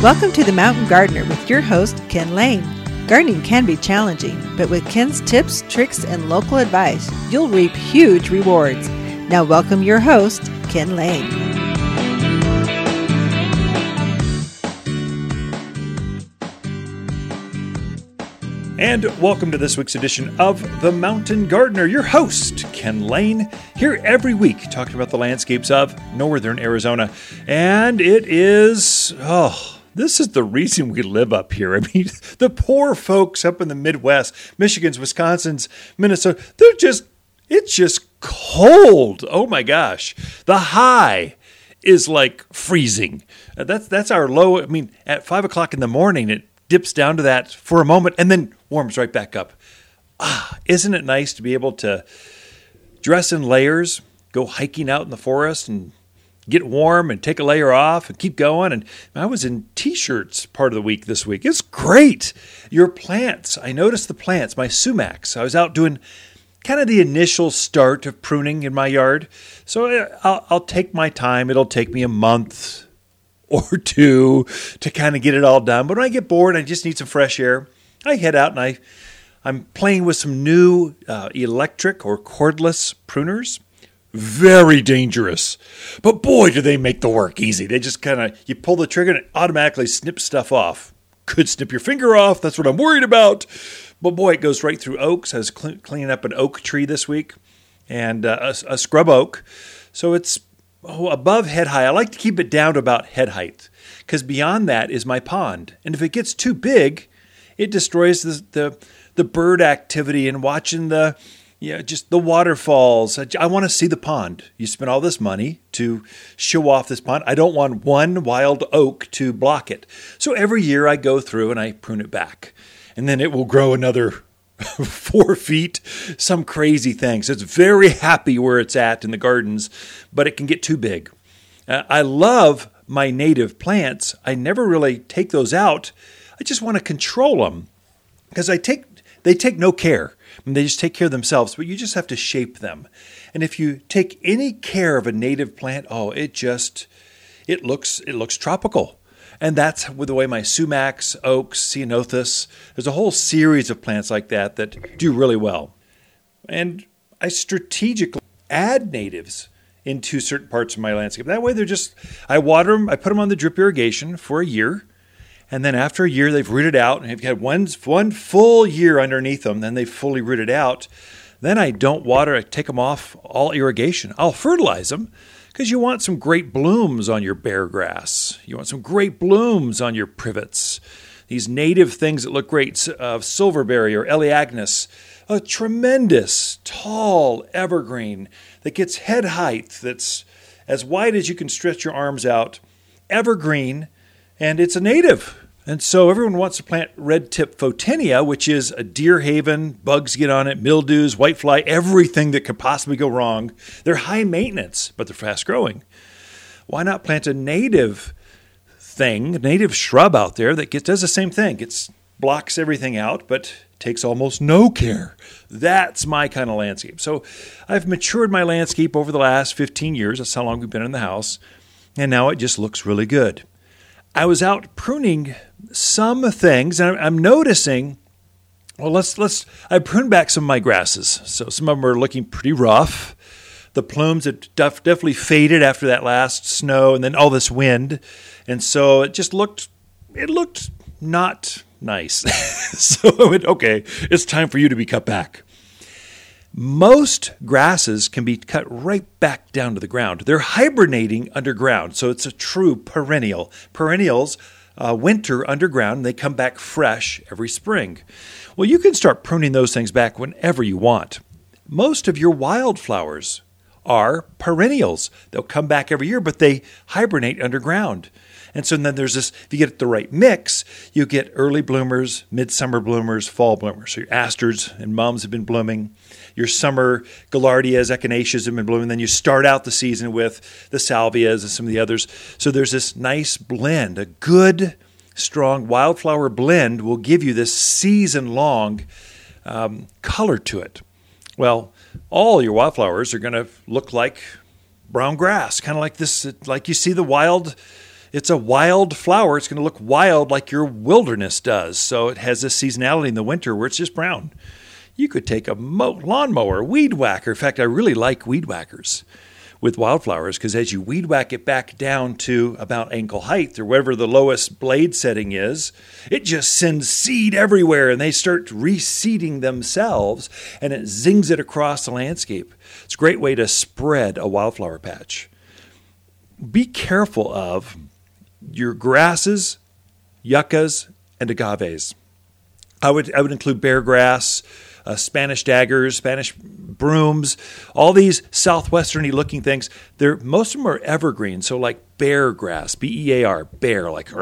Welcome to The Mountain Gardener with your host, Ken Lane. Gardening can be challenging, but with Ken's tips, tricks, and local advice, you'll reap huge rewards. Now welcome your host, Ken Lane. And welcome to this week's edition of The Mountain Gardener, your host, Ken Lane, here every week talking about the landscapes of Northern Arizona. And it is, this is the reason we live up here. I mean, the poor folks up in the Midwest, Michigan's, Wisconsin's, Minnesota, it's just cold. Oh my gosh. The high is like freezing. That's our low. I mean, at 5 o'clock in the morning, it dips down to that for a moment and then warms right back up. Isn't it nice to be able to dress in layers, go hiking out in the forest and get warm and take a layer off and keep going? And I was in t-shirts part of the week this week. It's great. Your plants. I noticed the plants, my sumacs. I was out doing kind of the initial start of pruning in my yard. So I'll take my time. It'll take me a month or two to kind of get it all done. But when I get bored, I just need some fresh air. I head out and I'm playing with some new electric or cordless pruners. Very dangerous. But boy, do they make the work easy. They just kind of, you pull the trigger and it automatically snips stuff off. Could snip your finger off. That's what I'm worried about. But boy, it goes right through oaks. I was cleaning up an oak tree this week and a scrub oak. So it's above head high. I like to keep it down to about head height because beyond that is my pond. And if it gets too big, it destroys the bird activity and watching just the waterfalls. I want to see the pond. You spend all this money to show off this pond. I don't want one wild oak to block it. So every year I go through and I prune it back. And then it will grow another 4 feet, some crazy thing. So it's very happy where it's at in the gardens, but it can get too big. I love my native plants. I never really take those out. I just want to control them because they take no care. I mean, they just take care of themselves, but you just have to shape them. And if you take any care of a native plant, it looks tropical. And that's the way my sumacs, oaks, ceanothus, there's a whole series of plants like that that do really well. And I strategically add natives into certain parts of my landscape. That way I water them, I put them on the drip irrigation for a year. And then after a year, they've rooted out and they've had one full year underneath them. Then they've fully rooted out. Then I don't water. I take them off all irrigation. I'll fertilize them because you want some great blooms on your bear grass. You want some great blooms on your privets. These native things that look great, silverberry or eleagnus, a tremendous tall evergreen that gets head height, that's as wide as you can stretch your arms out, evergreen. And it's a native. And so everyone wants to plant red tip photinia, which is a deer haven. Bugs get on it, mildews, whitefly, everything that could possibly go wrong. They're high maintenance, but they're fast growing. Why not plant a native thing, a native shrub out there that does the same thing? It blocks everything out, but takes almost no care. That's my kind of landscape. So I've matured my landscape over the last 15 years. That's how long we've been in the house. And now it just looks really good. I was out pruning some things, and I'm noticing. Well, I pruned back some of my grasses, so some of them are looking pretty rough. The plumes had definitely faded after that last snow, and then all this wind, and so it just looked not nice. So I went, okay, it's time for you to be cut back. Most grasses can be cut right back down to the ground. They're hibernating underground, so it's a true perennial. Perennials winter underground, and they come back fresh every spring. Well, you can start pruning those things back whenever you want. Most of your wildflowers are perennials. They'll come back every year, but they hibernate underground. And so then there's this, if you get the right mix, you get early bloomers, midsummer bloomers, fall bloomers. So your asters and mums have been blooming. Your summer gaillardias, echinaceas have been blooming. Then you start out the season with the salvias and some of the others. So there's this nice blend. A good, strong wildflower blend will give you this season-long color to it. Well, all your wildflowers are going to look like brown grass, kind of like this, like you see the wild It's a wild flower. It's going to look wild like your wilderness does. So it has this seasonality in the winter where it's just brown. You could take a lawnmower, weed whacker. In fact, I really like weed whackers with wildflowers because as you weed whack it back down to about ankle height or wherever the lowest blade setting is, it just sends seed everywhere and they start reseeding themselves and it zings it across the landscape. It's a great way to spread a wildflower patch. Be careful of your grasses, yuccas, and agaves. I would include bear grass, Spanish daggers, Spanish brooms, all these southwesterny looking things. Most of them are evergreen, so like bear grass, B-E-A-R, bear, like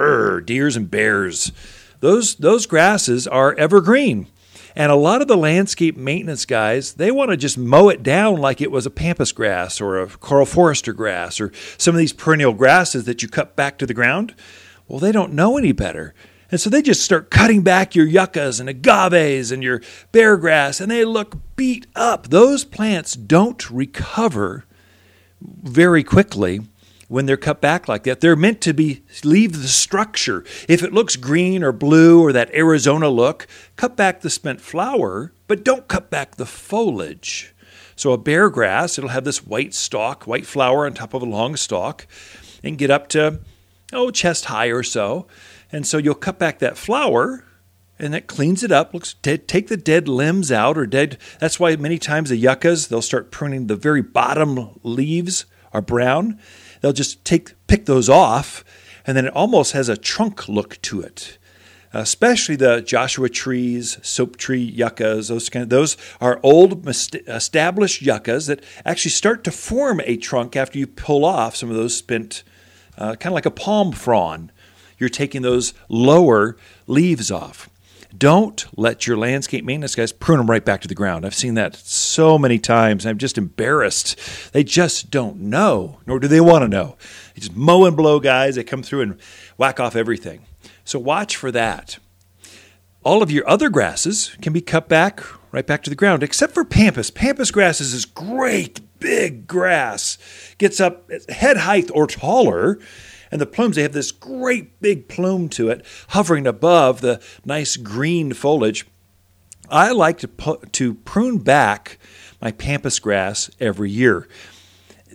deers and bears. Those grasses are evergreen. And a lot of the landscape maintenance guys, they want to just mow it down like it was a pampas grass or a Karl Foerster grass or some of these perennial grasses that you cut back to the ground. Well, they don't know any better. And so they just start cutting back your yuccas and agaves and your bear grass, and they look beat up. Those plants don't recover very quickly when they're cut back like that. They're meant to leave the structure. If it looks green or blue or that Arizona look, cut back the spent flower, but don't cut back the foliage. So a bear grass, it'll have this white stalk, white flower on top of a long stalk, and get up to, chest high or so. And so you'll cut back that flower, and it cleans it up. Looks dead. Take the dead limbs out or dead. That's why many times the yuccas, they'll start pruning. The very bottom leaves are brown. They'll just pick those off, and then it almost has a trunk look to it. Especially the Joshua trees, soap tree yuccas, those are old established yuccas that actually start to form a trunk after you pull off some of those spent, kind of like a palm frond. You're taking those lower leaves off. Don't let your landscape maintenance guys prune them right back to the ground. I've seen that so many times. I'm just embarrassed. They just don't know, nor do they want to know. They just mow and blow guys. They come through and whack off everything. So watch for that. All of your other grasses can be cut back right back to the ground, except for pampas. Pampas grass is this great big grass. Gets up head height or taller. And the plumes, they have this great big plume to it, hovering above the nice green foliage. I like to prune back my pampas grass every year.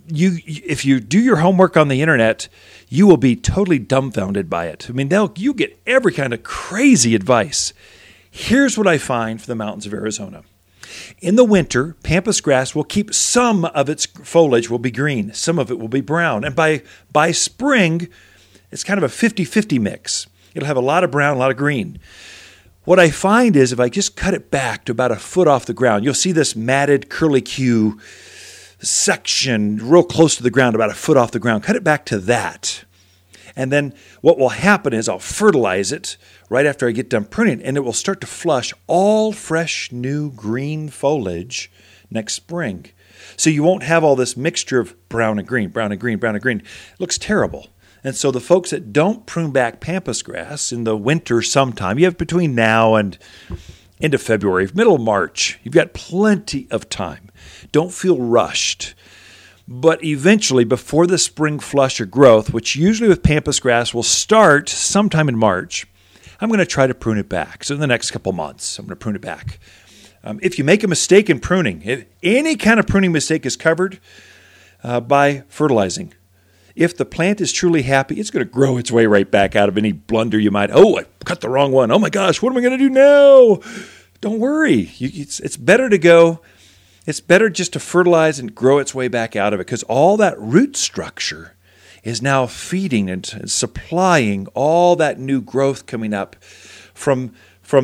If you do your homework on the internet, you will be totally dumbfounded by it. I mean, you get every kind of crazy advice. Here's what I find for the mountains of Arizona. In the winter, pampas grass will keep some of its foliage will be green, some of it will be brown. And by spring, it's kind of a 50-50 mix. It'll have a lot of brown, a lot of green. What I find is if I just cut it back to about a foot off the ground, you'll see this matted curlicue section real close to the ground, about a foot off the ground. Cut it back to that. And then what will happen is I'll fertilize it right after I get done pruning, and it will start to flush all fresh, new green foliage next spring. So you won't have all this mixture of brown and green, brown and green, brown and green. It looks terrible. And so the folks that don't prune back pampas grass in the winter sometime, you have between now and end of February, middle of March, you've got plenty of time. Don't feel rushed. But eventually, before the spring flush or growth, which usually with pampas grass will start sometime in March, I'm going to try to prune it back. So in the next couple months, I'm going to prune it back. If you make a mistake in pruning, if any kind of pruning mistake is covered by fertilizing. If the plant is truly happy, it's going to grow its way right back out of any blunder you might. Oh, I cut the wrong one. Oh, my gosh, what am I going to do now? Don't worry. It's better to go. It's better just to fertilize and grow its way back out of it because all that root structure is now feeding and supplying all that new growth coming up from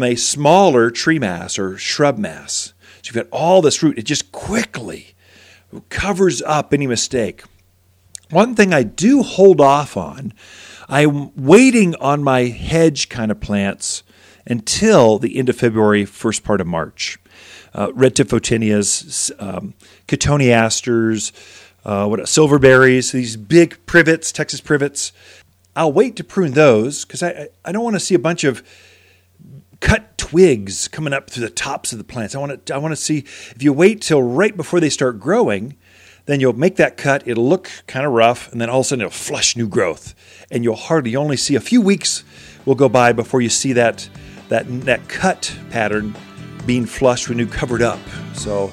a smaller tree mass or shrub mass. So you've got all this root. It just quickly covers up any mistake. One thing I do hold off on, I'm waiting on my hedge kind of plants until the end of February, first part of March. Red tip photinias, cotoneasters, asters, silverberries, these big privets, Texas privets. I'll wait to prune those because I don't want to see a bunch of cut twigs coming up through the tops of the plants. I want to see if you wait till right before they start growing, Then you'll make that cut. It'll look kind of rough, and then all of a sudden it'll flush new growth. And you'll hardly only see a few weeks will go by before you see that cut pattern being flushed when you covered up. So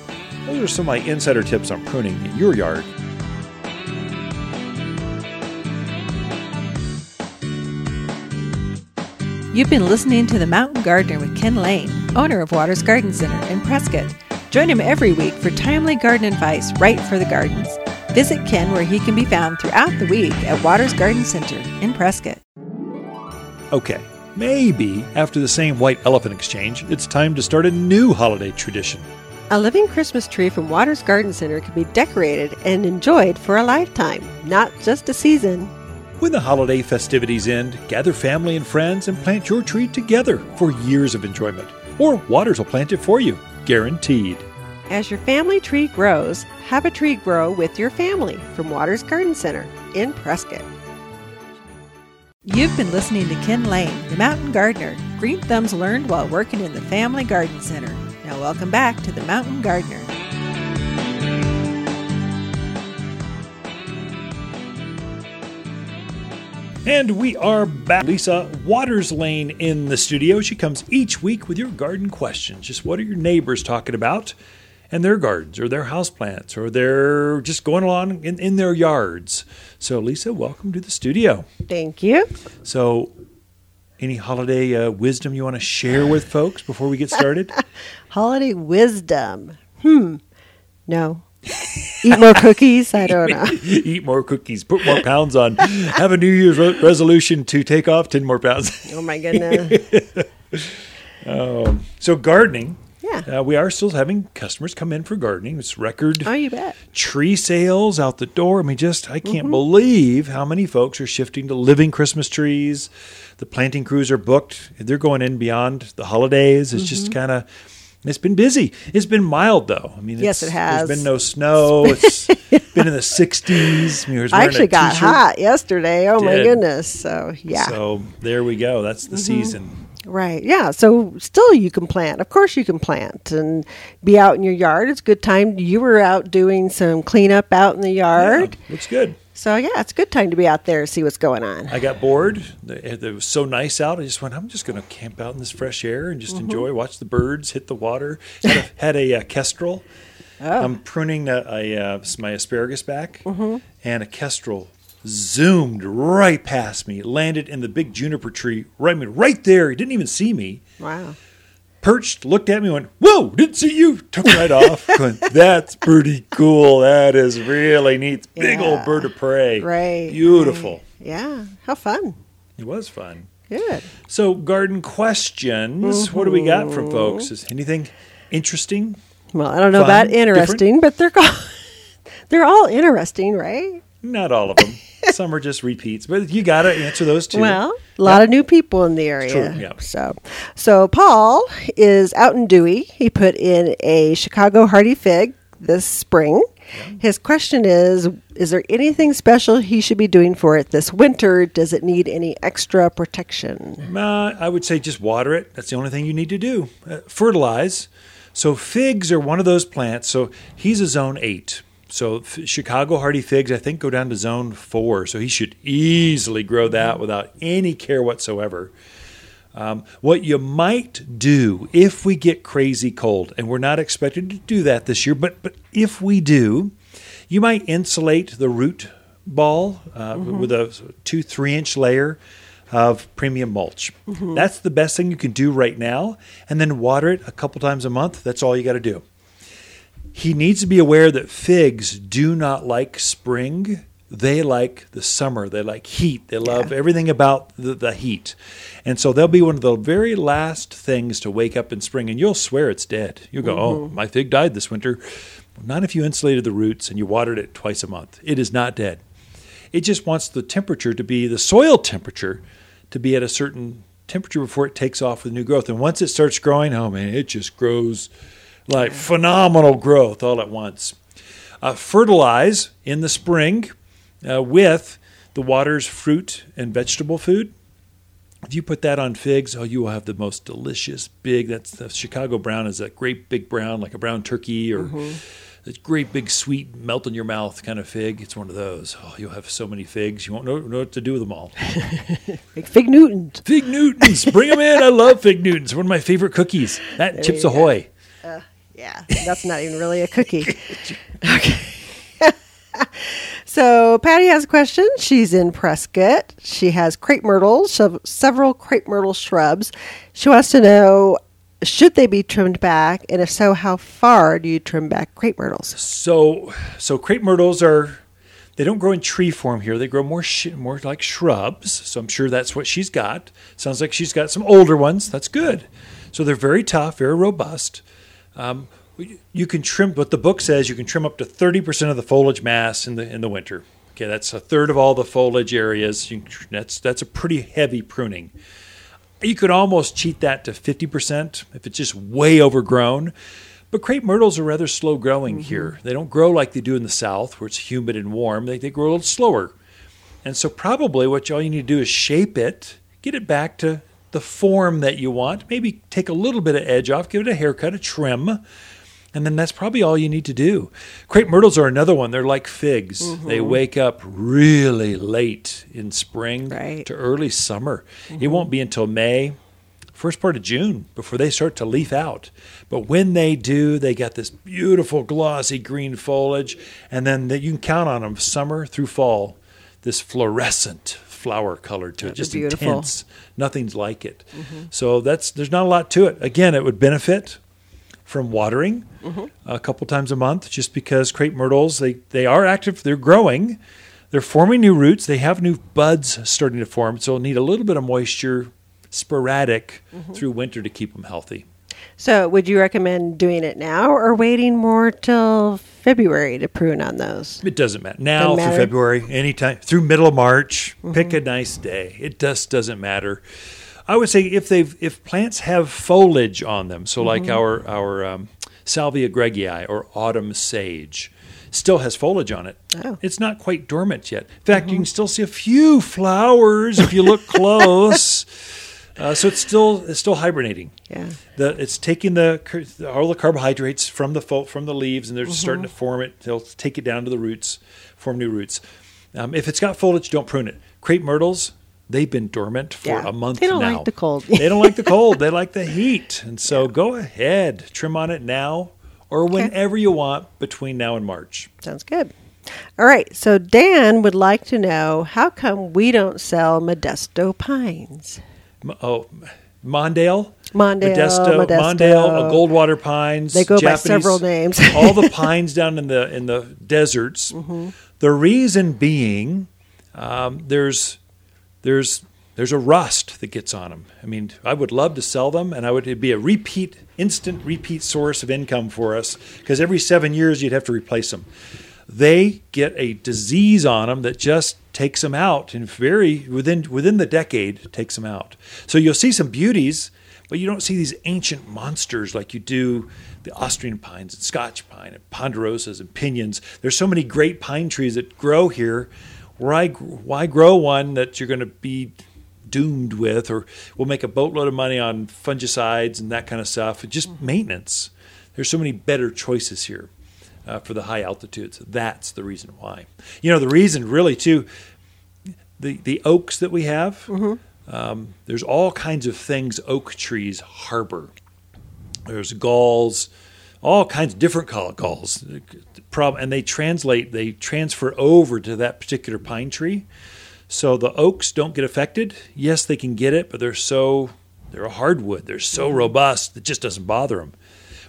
those are some of my insider tips on pruning in your yard. You've been listening to The Mountain Gardener with Ken Lane, owner of Waters Garden Center in Prescott. Join him every week for timely garden advice right for the gardens. Visit Ken where he can be found throughout the week at Waters Garden Center in Prescott. Okay, maybe after the same white elephant exchange, it's time to start a new holiday tradition. A living Christmas tree from Waters Garden Center can be decorated and enjoyed for a lifetime, not just a season. When the holiday festivities end, gather family and friends and plant your tree together for years of enjoyment. Or Waters will plant it for you. Guaranteed. As your family tree grows, have a tree grow with your family from Waters Garden Center in Prescott. You've been listening to Ken Lane, the Mountain Gardener. Green thumbs learned while working in the Family Garden Center. Now welcome back to the Mountain Gardener. And we are back. Lisa Waters Lane in the studio. She comes each week with your garden questions. Just what are your neighbors talking about and their gardens or their houseplants or they're just going along in their yards. So, Lisa, welcome to the studio. Thank you. So, any holiday wisdom you want to share with folks before we get started? Holiday wisdom. No. Eat more cookies? I don't know. Eat more cookies. Put more pounds on. Have a New Year's resolution to take off 10 more pounds. Oh, my goodness. So gardening. Yeah. We are still having customers come in for gardening. It's record tree sales out the door. I mean, I can't believe how many folks are shifting to living Christmas trees. The planting crews are booked. They're going in beyond the holidays. It's just kind of... It's been busy. It's been mild, though. I mean, yes, it has. There's been no snow. It's been in the 60s. I actually got hot yesterday. Oh, my goodness. So, yeah. So, there we go. That's the season. Right. Yeah. So, still you can plant. Of course you can plant and be out in your yard. It's a good time. You were out doing some cleanup out in the yard. Yeah, looks good. So, yeah, it's a good time to be out there and see what's going on. I got bored. It was so nice out. I just went, I'm just going to camp out in this fresh air and just enjoy, watch the birds, hit the water. Had a kestrel. Oh. I'm pruning my asparagus back, and a kestrel zoomed right past me, landed in the big juniper tree right there. He didn't even see me. Wow. Perched, looked at me, went, whoa, didn't see you, took right off. Went, that's pretty cool. That is really neat. Big old bird of prey. Right. Beautiful. Right. Yeah. How fun. It was fun. Good. So garden questions. What do we got from folks? Is anything interesting? Well, I don't know about interesting, but they're all interesting, right? Not all of them. Some are just repeats, but you got to answer those too. Well, a lot of new people in the area. True, yeah. So Paul is out in Dewey. He put in a Chicago hardy fig this spring. Yeah. His question is there anything special he should be doing for it this winter? Does it need any extra protection? I would say just water it. That's the only thing you need to do. Fertilize. So figs are one of those plants. So he's a zone 8. So Chicago hardy figs, I think, go down to zone 4. So he should easily grow that without any care whatsoever. What you might do if we get crazy cold, and we're not expected to do that this year, but if we do, you might insulate the root ball with a 2-3-inch layer of premium mulch. That's the best thing you can do right now. And then water it a couple times a month. That's all you got to do. He needs to be aware that figs do not like spring. They like the summer. They like heat. They love everything about the heat. And so they'll be one of the very last things to wake up in spring, and you'll swear it's dead. You'll go, oh, my fig died this winter. Not if you insulated the roots and you watered it twice a month. It is not dead. It just wants the soil temperature to be at a certain temperature before it takes off with new growth. And once it starts growing, oh, man, it just grows like phenomenal growth all at once. Fertilize in the spring with the Waters fruit and vegetable food. If you put that on figs, you will have the most delicious big. That's the Chicago brown, is that great big brown, like a brown turkey or this great big sweet melt in your mouth kind of fig. It's one of those. Oh, you'll have so many figs. You won't know what to do with them all. Fig Newtons. Fig Newtons. Bring them in. I love Fig Newtons. One of my favorite cookies. That and Chips Ahoy. Yeah, that's not even really a cookie. Okay. So Patty has a question. She's in Prescott. She has crepe myrtles, several crepe myrtle shrubs. She wants to know, should they be trimmed back? And if so, how far do you trim back crepe myrtles? So crepe myrtles they don't grow in tree form here. They grow more like shrubs. So I'm sure that's what she's got. Sounds like she's got some older ones. That's good. So they're very tough, very robust. You can trim, what the book says, you can trim up to 30% of the foliage mass in the winter. Okay, that's a third of all the foliage areas. That's a pretty heavy pruning. You could almost cheat that to 50% if it's just way overgrown. But crepe myrtles are rather slow growing here. They don't grow like they do in the south where it's humid and warm. They grow a little slower. And so probably all you need to do is shape it, get it back to the form that you want, maybe take a little bit of edge off, give it a haircut, a trim, and then that's probably all you need to do. Crepe myrtles are another one. They're like figs. Mm-hmm. They wake up really late in spring to early summer. Mm-hmm. It won't be until May, first part of June, before they start to leaf out. But when they do, they got this beautiful glossy green foliage, and then you can count on them summer through fall, this fluorescent flower color to it, just intense. Nothing's like it. Mm-hmm. So there's not a lot to it. Again, it would benefit from watering a couple times a month, just because crepe myrtles, they are active. They're growing. They're forming new roots. They have new buds starting to form. So it'll need a little bit of moisture, sporadic, through winter to keep them healthy. So would you recommend doing it now or waiting more till February to prune on those? It doesn't matter. Now through February, anytime, through middle of March, pick a nice day. It just doesn't matter. I would say if plants have foliage on them, so like our salvia gregii or autumn sage still has foliage on it. Oh. It's not quite dormant yet. In fact, you can still see a few flowers if you look close. So it's still hibernating. Yeah, it's taking all the carbohydrates from the leaves, and they're starting to form it. They'll take it down to the roots, form new roots. If it's got foliage, don't prune it. Crepe myrtles, they've been dormant for a month now. They don't like the cold. They don't like the cold. They like the heat, and so go ahead, trim on it now or whenever you want between now and March. Sounds good. All right, so Dan would like to know, how come we don't sell Modesto pines? Mondale, Goldwater pines. They go by several names. All the pines down in the deserts. Mm-hmm. The reason being, there's a rust that gets on them. I mean, I would love to sell them, and it'd be a instant repeat source of income for us, because every 7 years you'd have to replace them. They get a disease on them that just takes them out, and within the decade takes them out. So you'll see some beauties, but you don't see these ancient monsters like you do the Austrian pines and Scotch pine and ponderosas and pinyons. There's so many great pine trees that grow here. Why grow one that you're going to be doomed with, or will make a boatload of money on fungicides and that kind of stuff? Just maintenance. There's so many better choices here. For the high altitudes. That's the reason why. The reason really too, the oaks that we have, there's all kinds of things oak trees harbor. There's galls, all kinds of different color galls. And they transfer over to that particular pine tree. So the oaks don't get affected. Yes, they can get it, but they're a hardwood. They're so robust, it just doesn't bother them.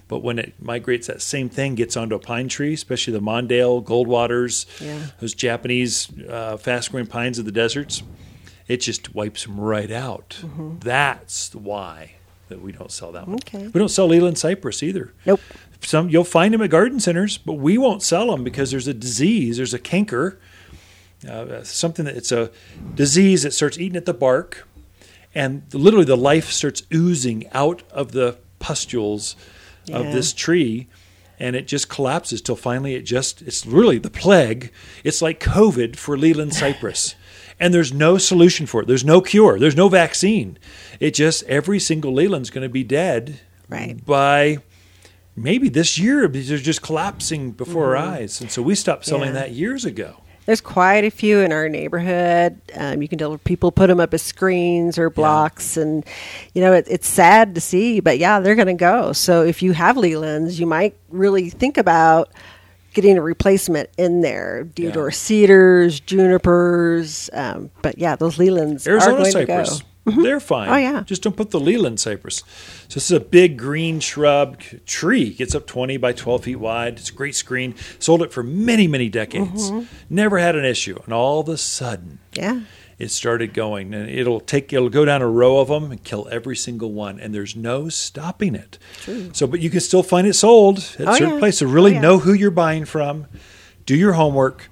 But when it migrates, that same thing gets onto a pine tree, especially the Mondale, Goldwaters, those Japanese fast-growing pines of the deserts. It just wipes them right out. Mm-hmm. That's why that we don't sell that one. Okay. We don't sell Leland Cypress either. Nope. You'll find them at garden centers, but we won't sell them because there's a disease. There's a canker, it's a disease that starts eating at the bark, and literally the life starts oozing out of the pustules of this tree, and it just collapses till finally it's really the plague. It's like COVID for Leland Cypress, and there's no solution for it. There's no cure. There's no vaccine. It just every single Leland's going to be dead by maybe this year, because they're just collapsing before our eyes. And so we stopped selling that years ago. There's quite a few in our neighborhood. You can tell people put them up as screens or blocks, and you know it's sad to see, but they're going to go. So if you have Leland's, you might really think about getting a replacement in there. Deodar cedars, junipers, but those Leland's Arizona are going cypress. To go. Mm-hmm. They're fine. Oh, yeah. Just don't put the Leland cypress. So this is a big green shrub tree. Gets up 20 by 12 feet wide. It's a great screen. Sold it for many, many decades. Mm-hmm. Never had an issue. And all of a sudden, it started going. And it'll go down a row of them and kill every single one. And there's no stopping it. True. So, but you can still find it sold at certain places. So really know who you're buying from. Do your homework.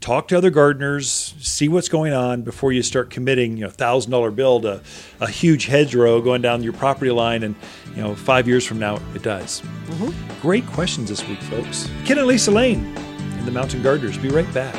Talk to other gardeners, see what's going on before you start committing, $1,000 bill to a huge hedgerow going down your property line, and 5 years from now it dies. Mm-hmm. Great questions this week, folks. Ken and Lisa Lane and the Mountain Gardeners. Be right back.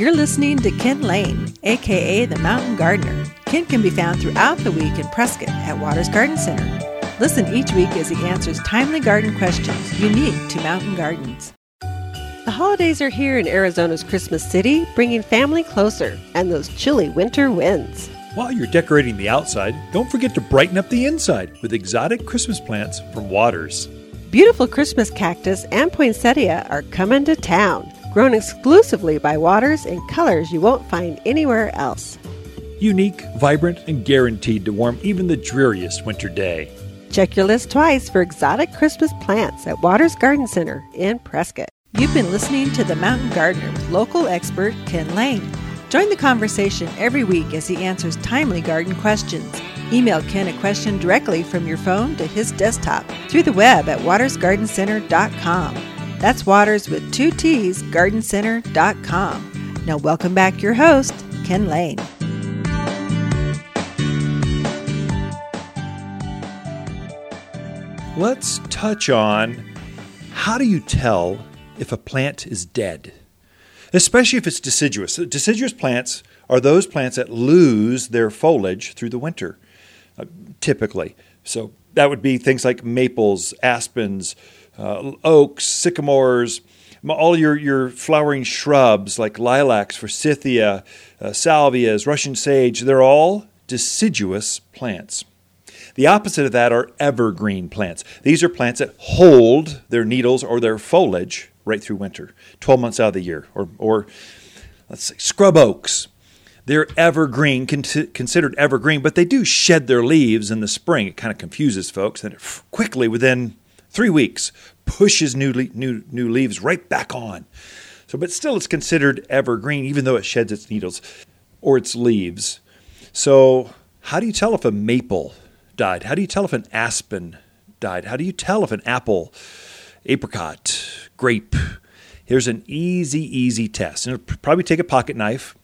You're listening to Ken Lane, aka the Mountain Gardener. Ken can be found throughout the week in Prescott at Waters Garden Center. Listen each week as he answers timely garden questions unique to mountain gardens. The holidays are here in Arizona's Christmas City, bringing family closer and those chilly winter winds. While you're decorating the outside, don't forget to brighten up the inside with exotic Christmas plants from Waters. Beautiful Christmas cactus and poinsettia are coming to town, grown exclusively by Waters in colors you won't find anywhere else. Unique, vibrant, and guaranteed to warm even the dreariest winter day. Check your list twice for exotic Christmas plants at Waters Garden Center in Prescott. You've been listening to The Mountain Gardener with local expert Ken Lane. Join the conversation every week as he answers timely garden questions. Email Ken a question directly from your phone to his desktop through the web at watersgardencenter.com. That's Waters with two T's, gardencenter.com. Now welcome back your host, Ken Lane. Let's touch on how do you tell if a plant is dead, especially if it's deciduous. Deciduous plants are those plants that lose their foliage through the winter, typically. So that would be things like maples, aspens, oaks, sycamores, all your flowering shrubs like lilacs, forsythia, salvias, Russian sage. They're all deciduous plants. The opposite of that are evergreen plants. These are plants that hold their needles or their foliage right through winter, 12 months out of the year, or let's say scrub oaks. They're evergreen, considered evergreen, but they do shed their leaves in the spring. It kind of confuses folks, and it quickly, within 3 weeks, pushes new leaves right back on. So, but still, it's considered evergreen, even though it sheds its needles or its leaves. So, how do you tell if a maple died? How do you tell if an aspen died? How do you tell if an apple, apricot, grape? Here's an easy test. And it'll probably take a pocket knife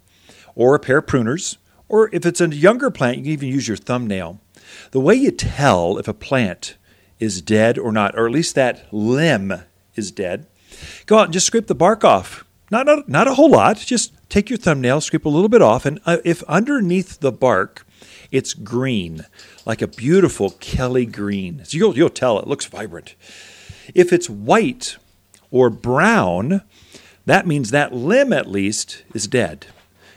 or a pair of pruners, or if it's a younger plant, you can even use your thumbnail. The way you tell if a plant is dead or not, or at least that limb is dead, go out and just scrape the bark off. Not a whole lot. Just take your thumbnail, scrape a little bit off, and if underneath the bark it's green, like a beautiful Kelly green. So you'll tell it looks vibrant. If it's white or brown, that means that limb at least is dead.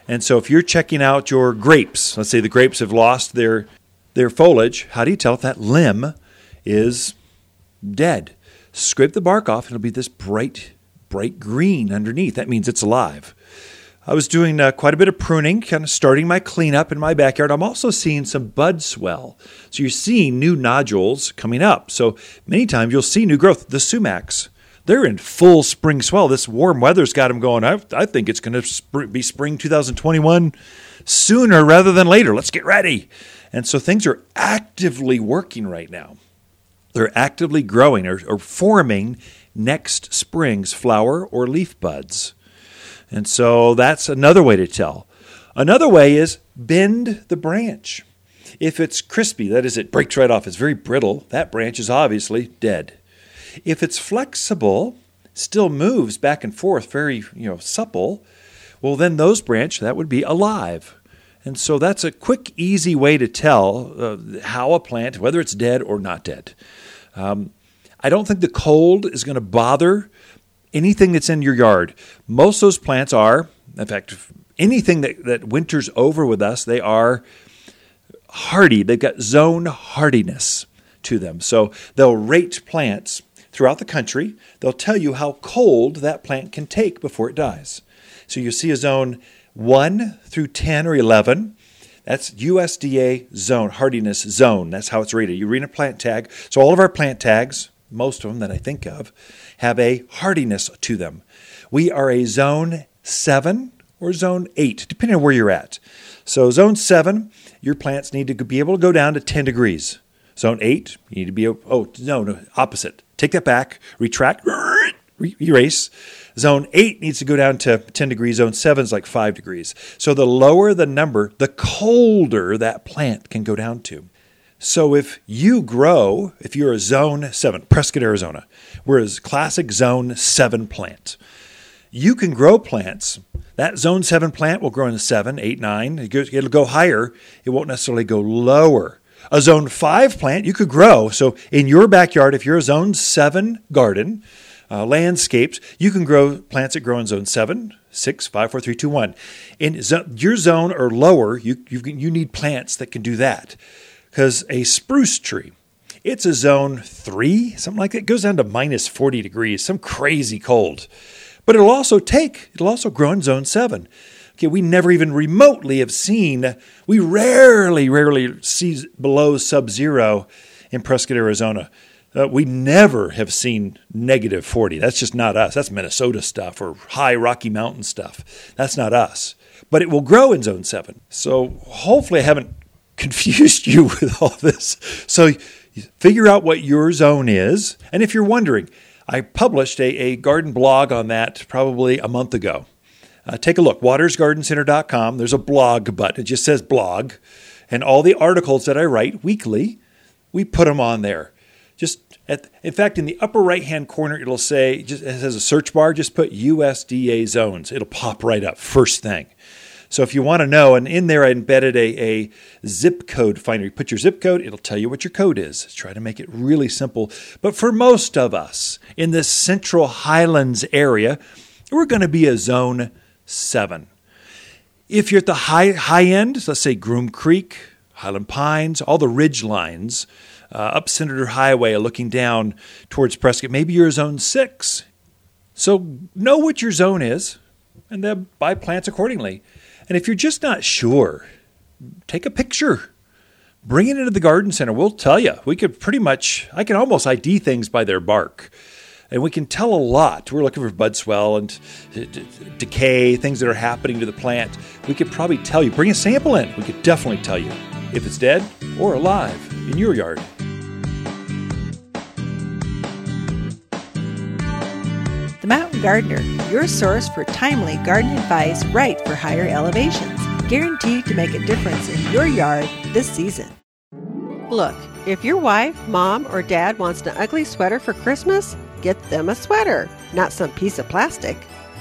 And so if you're checking out your grapes, let's say the grapes have lost their foliage, how do you tell if that limb is dead? Scrape the bark off, and it'll be this bright green underneath. That means it's alive. I was doing quite a bit of pruning, kind of starting my cleanup in my backyard. I'm also seeing some bud swell. So you're seeing new nodules coming up. So many times you'll see new growth. The sumacs, they're in full spring swell. This warm weather's got them going. I think it's going to be spring 2021 sooner rather than later. Let's get ready. And so things are actively working right now. They're actively growing or forming next spring's flower or leaf buds. And so that's another way to tell. Another way is bend the branch. If it's crispy, that is, it breaks right off, it's very brittle, that branch is obviously dead. If it's flexible, still moves back and forth, very supple, well, then that would be alive. And so that's a quick, easy way to tell how a plant, whether it's dead or not dead. I don't think the cold is going to bother anything that's in your yard. Most of those plants are, in fact, anything that winters over with us, they are hardy. They've got zone hardiness to them. So they'll rate plants throughout the country. They'll tell you how cold that plant can take before it dies. So you see a zone 1 through 10 or 11. That's USDA zone, hardiness zone. That's how it's rated. You read a plant tag. So all of our plant tags, most of them that I think of, have a hardiness to them. We are a zone 7 or zone 8, depending on where you're at. So zone 7, your plants need to be able to go down to 10 degrees. Zone 8, you need to be, opposite. Take that back, retract, erase. Zone 8 needs to go down to 10 degrees. Zone 7 is like 5 degrees. So the lower the number, the colder that plant can go down to. So if you're a zone 7, Prescott, Arizona, we're a classic zone 7 plant. You can grow plants. That zone 7 plant will grow in 7, 8, 9. It'll go higher. It won't necessarily go lower. A zone 5 plant, you could grow. So in your backyard, if you're a zone 7 garden, landscapes, you can grow plants that grow in zone 7, 6, 5, 4, 3, 2, 1. In your zone or lower, you need plants that can do that. Because a spruce tree, it's a zone 3, something like that. It goes down to minus 40 degrees, some crazy cold. But it'll also grow in zone 7. Okay, we never even remotely have seen, we rarely see below sub-zero in Prescott, Arizona. We never have seen negative 40. That's just not us. That's Minnesota stuff or high Rocky Mountain stuff. That's not us. But it will grow in zone 7. So hopefully I haven't confused you with all this. So figure out what your zone is. And if you're wondering, I published a garden blog on that probably a month ago. Take a look, watersgardencenter.com. There's a blog button. It just says blog. And all the articles that I write weekly, we put them on there. In fact, in the upper right-hand corner, it'll say, it has a search bar, just put USDA zones. It'll pop right up, first thing. So if you want to know, and in there I embedded a zip code finder. You put your zip code, it'll tell you what your code is. Try to make it really simple. But for most of us in this central highlands area, we're going to be a zone 7. If you're at the high end, let's say Groom Creek, Highland Pines, all the ridge lines, up Senator Highway looking down towards Prescott. Maybe you're zone 6. So know what your zone is and then buy plants accordingly. And if you're just not sure, take a picture. Bring it into the garden center. We'll tell you. I can almost ID things by their bark. And we can tell a lot. We're looking for bud swell and decay, things that are happening to the plant. We could probably tell you. Bring a sample in. We could definitely tell you if it's dead or alive in your yard. The Mountain Gardener, your source for timely garden advice right for higher elevations, guaranteed to make a difference in your yard this season. Look, if your wife, mom, or dad wants an ugly sweater for Christmas, get them a sweater, not some piece of plastic.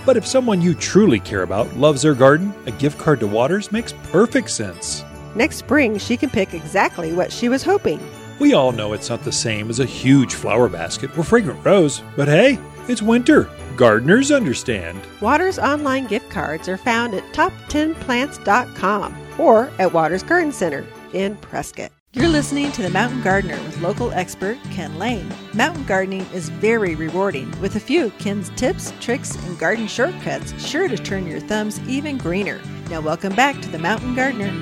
But if someone you truly care about loves their garden, a gift card to Waters makes perfect sense. Next spring, she can pick exactly what she was hoping. We all know it's not the same as a huge flower basket or fragrant rose, but hey, it's winter. Gardeners understand. Waters online gift cards are found at top10plants.com or at Waters Garden Center in Prescott. You're listening to The Mountain Gardener with local expert Ken Lane. Mountain gardening is very rewarding, with a few Ken's tips, tricks, and garden shortcuts sure to turn your thumbs even greener. Now welcome back to The Mountain Gardener.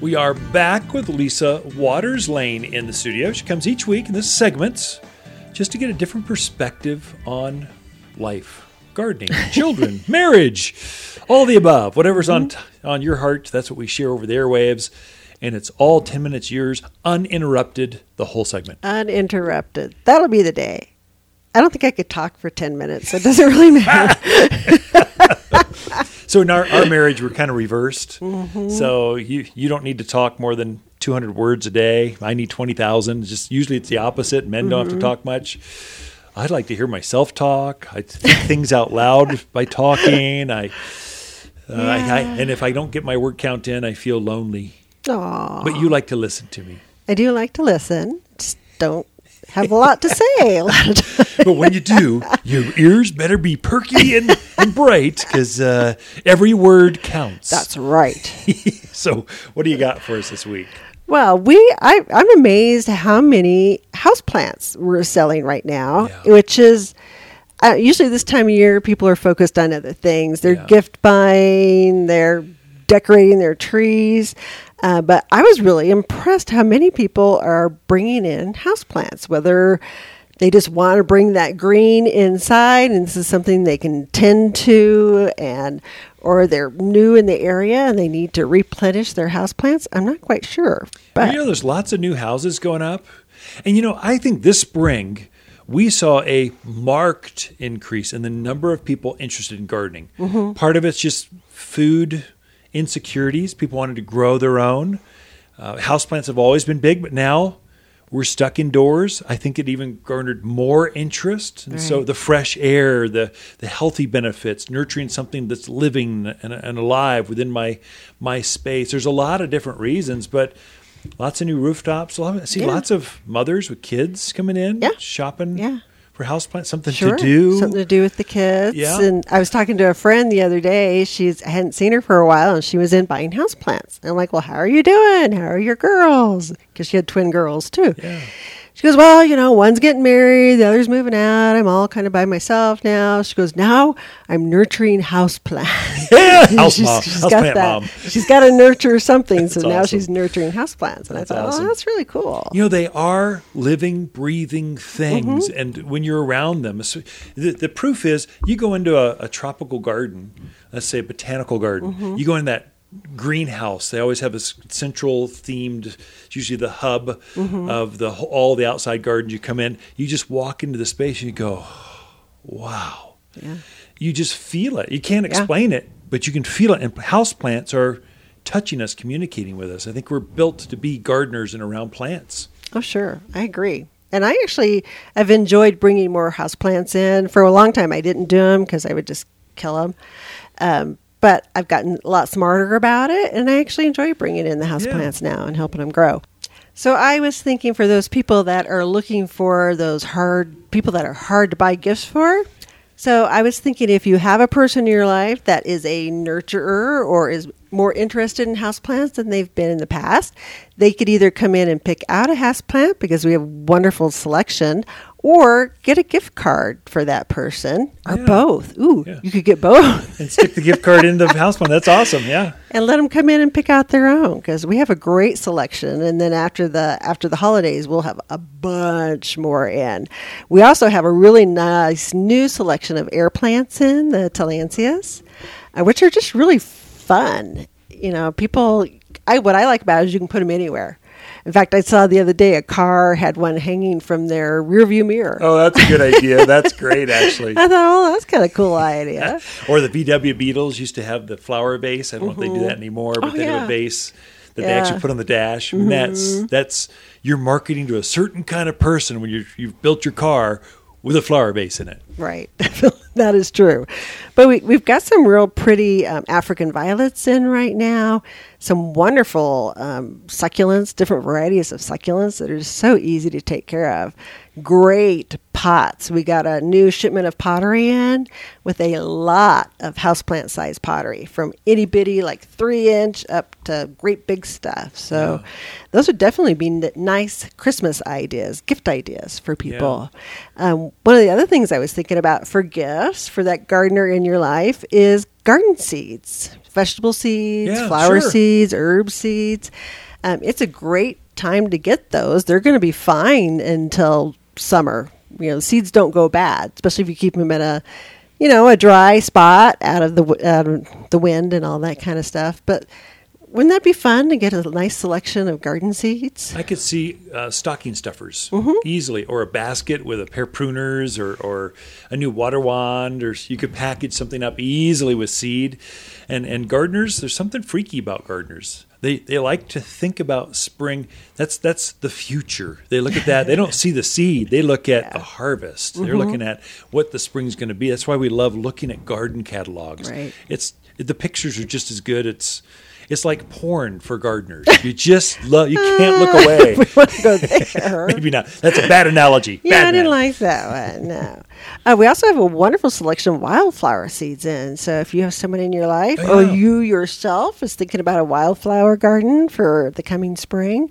We are back with Lisa Waters Lane in the studio. She comes each week in this segment just to get a different perspective on life, gardening, children, marriage, all the above. Whatever's on your heart, that's what we share over the airwaves. And it's all 10 minutes yours, uninterrupted, the whole segment. Uninterrupted. That'll be the day. I don't think I could talk for 10 minutes. So it doesn't really matter. So in our marriage, we're kind of reversed. Mm-hmm. So you don't need to talk more than 200 words a day. I need 20,000. Just usually it's the opposite. Men don't have to talk much. I'd like to hear myself talk. I think things out loud by talking. And if I don't get my word count in, I feel lonely. Aww. But you like to listen to me. I do like to listen. Just don't have a lot to say a lot of times. But when you do, your ears better be perky and bright, because every word counts. That's right. So what do you got for us this week? Well, I'm amazed how many houseplants we're selling right now, yeah. Which is usually this time of year, people are focused on other things. They're gift buying, they're decorating their trees. But I was really impressed how many people are bringing in houseplants, whether they just want to bring that green inside and this is something they can tend to, and or they're new in the area and they need to replenish their houseplants. I'm not quite sure. But there's lots of new houses going up. And, I think this spring we saw a marked increase in the number of people interested in gardening. Mm-hmm. Part of it's just food insecurities. People wanted to grow their own. Houseplants have always been big, but now we're stuck indoors. I think it even garnered more interest. And so the fresh air, the healthy benefits, nurturing something that's living and alive within my space. There's a lot of different reasons, but lots of new rooftops. I see lots of mothers with kids coming in, shopping for houseplants, something to do. Something to do with the kids. Yeah. And I was talking to a friend the other day. I hadn't seen her for a while, and she was in buying houseplants. And I'm like, well, how are you doing? How are your girls? Because she had twin girls, too. Yeah. She goes, well, one's getting married, the other's moving out. I'm all kind of by myself now. She goes, now I'm nurturing houseplants. Houseplant mom. She's got to nurture something, so now she's nurturing houseplants. And I thought, that's really cool. They are living, breathing things, mm-hmm. and when you're around them, the proof is you go into a tropical garden, let's say a botanical garden, mm-hmm. you go in that greenhouse. They always have a central themed, it's usually the hub mm-hmm. of all the outside gardens. You come in, you just walk into the space and you go, wow. Yeah. You just feel it. You can't explain it, but you can feel it. And houseplants are touching us, communicating with us. I think we're built to be gardeners and around plants. Oh, sure. I agree. And I actually have enjoyed bringing more houseplants in. For a long time, I didn't do them because I would just kill them. But I've gotten a lot smarter about it, and I actually enjoy bringing in the houseplants now and helping them grow. So I was thinking for those people that are looking for those people that are hard to buy gifts for. So I was thinking if you have a person in your life that is a nurturer or is more interested in houseplants than they've been in the past, they could either come in and pick out a houseplant because we have wonderful selection, or get a gift card for that person, or both. Ooh, you could get both. And stick the gift card in the houseplant. That's awesome, yeah. And let them come in and pick out their own, because we have a great selection. And then after the holidays, we'll have a bunch more in. We also have a really nice new selection of air plants in, the tillandsias, which are just really fun. What I like about it is you can put them anywhere. In fact, I saw the other day a car had one hanging from their rearview mirror. Oh, that's a good idea. That's great, actually. I thought, that's kind of a cool idea. Or the VW Beetles used to have the flower vase. I don't know if they do that anymore, but they have a vase that they actually put on the dash. Mm-hmm. And that's you're marketing to a certain kind of person when you've built your car with a flower vase in it. Right. That is true. But we've got some real pretty African violets in right now, some wonderful succulents, different varieties of succulents that are just so easy to take care of. Great pots. We got a new shipment of pottery in with a lot of houseplant size pottery, from itty bitty, like 3-inch up to great big stuff. So those would definitely be nice Christmas ideas, gift ideas for people. Yeah. One of the other things I was thinking about for gifts for that gardener in your life is garden seeds, vegetable seeds, flower seeds, herb seeds. It's a great time to get those. They're going to be fine until summer. Seeds don't go bad, especially if you keep them in a dry spot out of the wind and all that kind of stuff. But wouldn't that be fun to get a nice selection of garden seeds? I could see stocking stuffers easily, or a basket with a pair of pruners or a new water wand, or you could package something up easily with seed. And gardeners, there's something freaky about gardeners. They like to think about spring. That's the future. They look at that. They don't see the seed. They look at the harvest. Mm-hmm. They're looking at what the spring's going to be. That's why we love looking at garden catalogs. Right. The pictures are just as good. It's like porn for gardeners. You just love. You can't look away. We want to go there. Maybe not. That's a bad analogy. Yeah, I didn't like that one. No. We also have a wonderful selection of wildflower seeds in. So if you have someone in your life, or you yourself is thinking about a wildflower garden for the coming spring,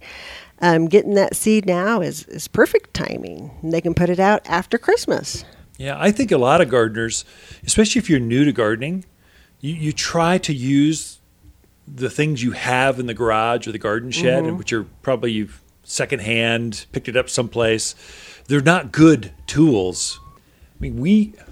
getting that seed now is perfect timing. And they can put it out after Christmas. Yeah, I think a lot of gardeners, especially if you're new to gardening, you try to use the things you have in the garage or the garden shed, mm-hmm. which are probably you've secondhand picked it up someplace. They're not good tools. I mean,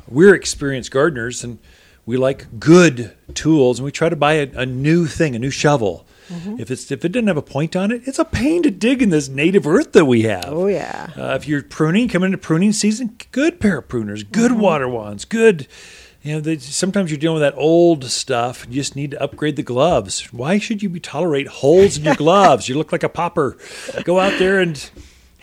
we're experienced gardeners, and we like good tools, and we try to buy a new thing, a new shovel. Mm-hmm. If it doesn't have a point on it, it's a pain to dig in this native earth that we have. Oh yeah. If you're pruning, coming into pruning season, good pair of pruners, good mm-hmm. water wands, good. You know, sometimes you're dealing with that old stuff and you just need to upgrade the gloves. Why should you tolerate holes in your gloves? You look like a pauper. Go out there and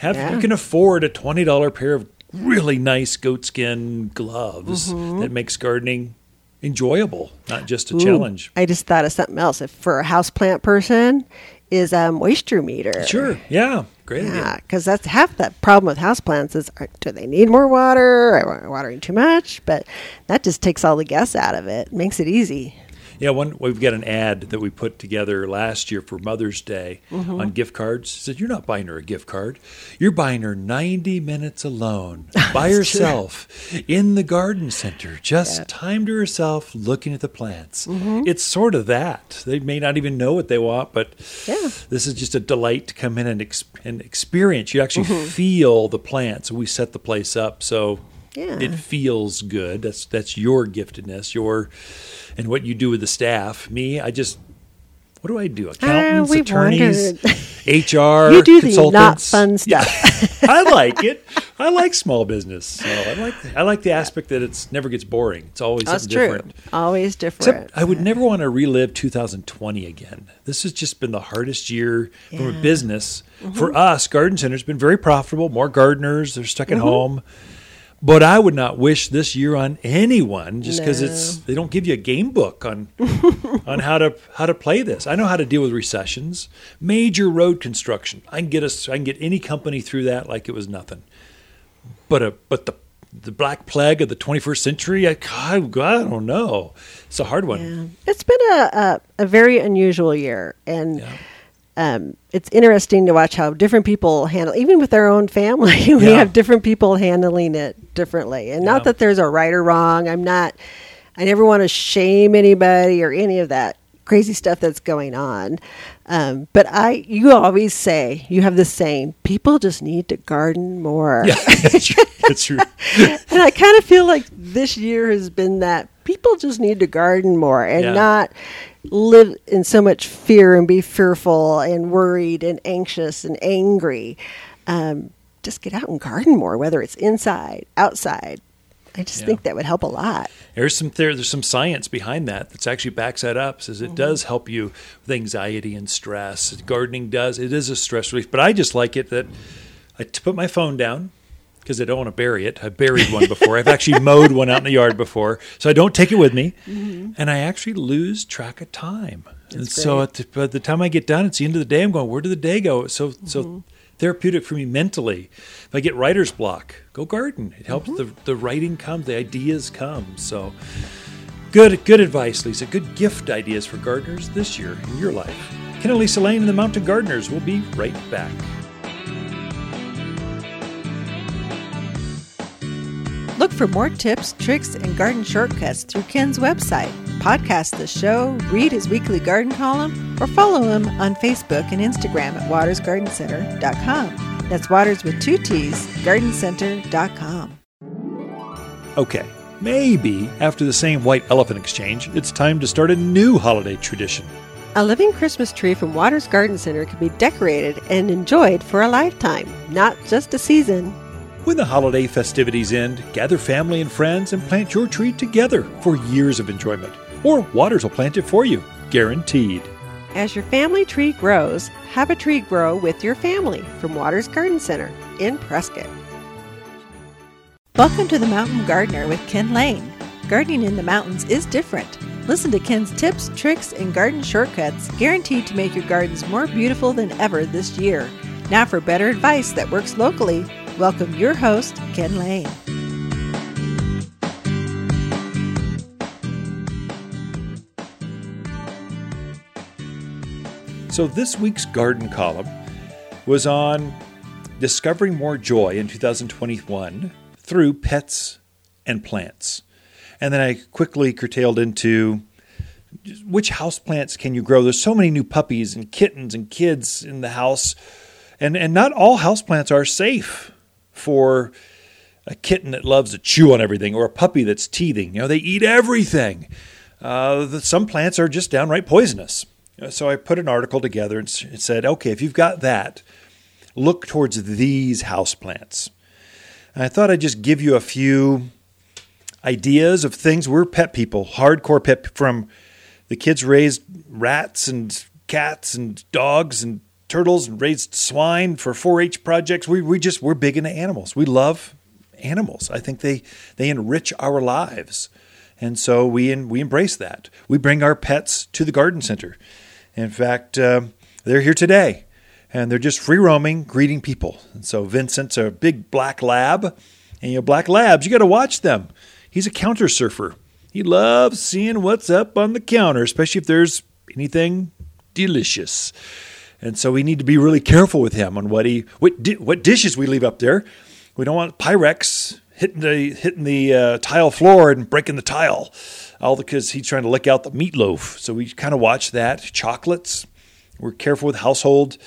you can afford a $20 pair of really nice goatskin gloves mm-hmm. that makes gardening enjoyable, not just a challenge. I just thought of something else. If for a houseplant person is a moisture meter. Sure, yeah. Great idea. Yeah, because that's half that problem with houseplants is, do they need more water? Am I watering too much? But that just takes all the guess out of it. Makes it easy. Yeah, we've got an ad that we put together last year for Mother's Day mm-hmm. on gift cards. It said, you're not buying her a gift card. You're buying her 90 minutes alone by herself in the garden center, just time to herself looking at the plants. Mm-hmm. It's sort of that. They may not even know what they want, but this is just a delight to come in and experience. You actually mm-hmm. feel the plants. We set the place up so... Yeah. It feels good. That's your giftedness, and what you do with the staff. Me, I just, what do I do? Accountants, attorneys, HR, you do consultants. The not fun stuff. Yeah. I like it. I like small business. So I like the aspect that it never gets boring. It's always something different. Always different. Except I would never want to relive 2020 again. This has just been the hardest year from a business. Mm-hmm. For us, garden center's been very profitable. More gardeners, they're stuck at mm-hmm. home. But I would not wish this year on anyone just because they don't give you a game book on how to play this. I know how to deal with recessions, major road construction. I can get any company through that like it was nothing. But the Black Plague of the 21st century, I don't know. It's a hard one. Yeah. It's been a very unusual year, and. Yeah. It's interesting to watch how different people handle, even with their own family, we have different people handling it differently. And not that there's a right or wrong. I never want to shame anybody or any of that crazy stuff that's going on. But you always say, you have this saying, people just need to garden more. Yeah, that's true. That's true. And I kind of feel like this year has been that people just need to garden more and not live in so much fear and be fearful and worried and anxious and angry. Just get out and garden more, whether it's inside, outside. I just think that would help a lot. There's some science behind that actually backs that up. Says it mm-hmm. does help you with anxiety and stress. Gardening does. It is a stress relief. But I just like it that I put my phone down because I don't want to bury it. I buried one before. I've actually mowed one out in the yard before. So I don't take it with me. Mm-hmm. And I actually lose track of time. That's and great. So by the time I get done, it's the end of the day. I'm going, where did the day go? So therapeutic for me mentally. If I get writer's block, go garden. It helps the writing come, the ideas come. So good advice, Lisa. Good gift ideas for gardeners this year in your life. Ken and Lisa Lane and the Mountain Gardeners will be right back. Look for more tips, tricks, and garden shortcuts through Ken's website. Podcast the show, read his weekly garden column, or follow him on Facebook and Instagram at watersgardencenter.com. That's Waters with 2 T's, gardencenter.com. Okay, maybe after the same white elephant exchange, it's time to start a new holiday tradition. A living Christmas tree from Waters Garden Center can be decorated and enjoyed for a lifetime, not just a season. When the holiday festivities end, gather family and friends and plant your tree together for years of enjoyment. Or Waters will plant it for you, guaranteed. As your family tree grows, have a tree grow with your family from Waters Garden Center in Prescott. Welcome to The Mountain Gardener with Ken Lane. Gardening in the mountains is different. Listen to Ken's tips, tricks, and garden shortcuts guaranteed to make your gardens more beautiful than ever this year. Now for better advice that works locally, welcome your host, Ken Lane. So this week's garden column was on discovering more joy in 2021 through pets and plants. And then I quickly curtailed into which houseplants can you grow? There's so many new puppies and kittens and kids in the house. And not all houseplants are safe for a kitten that loves to chew on everything or a puppy that's teething. You know, they eat everything. Some plants are just downright poisonous. So I put an article together and it said, okay, if you've got that, look towards these houseplants. And I thought I'd just give you a few ideas of things. We're pet people, hardcore pet, from the kids raised rats and cats and dogs and turtles and raised swine for 4-H projects. We're big into animals. We love animals. I think they enrich our lives. And so we embrace that. We bring our pets to the garden center. In fact, they're here today, and they're just free roaming, greeting people. And so Vincent's a big black lab, and black labs, you got to watch them. He's a counter surfer. He loves seeing what's up on the counter, especially if there's anything delicious. And so we need to be really careful with him on what dishes we leave up there. We don't want Pyrex hitting the tile floor and breaking the tile, all because he's trying to lick out the meatloaf. So we kind of watch that. Chocolates. We're careful with household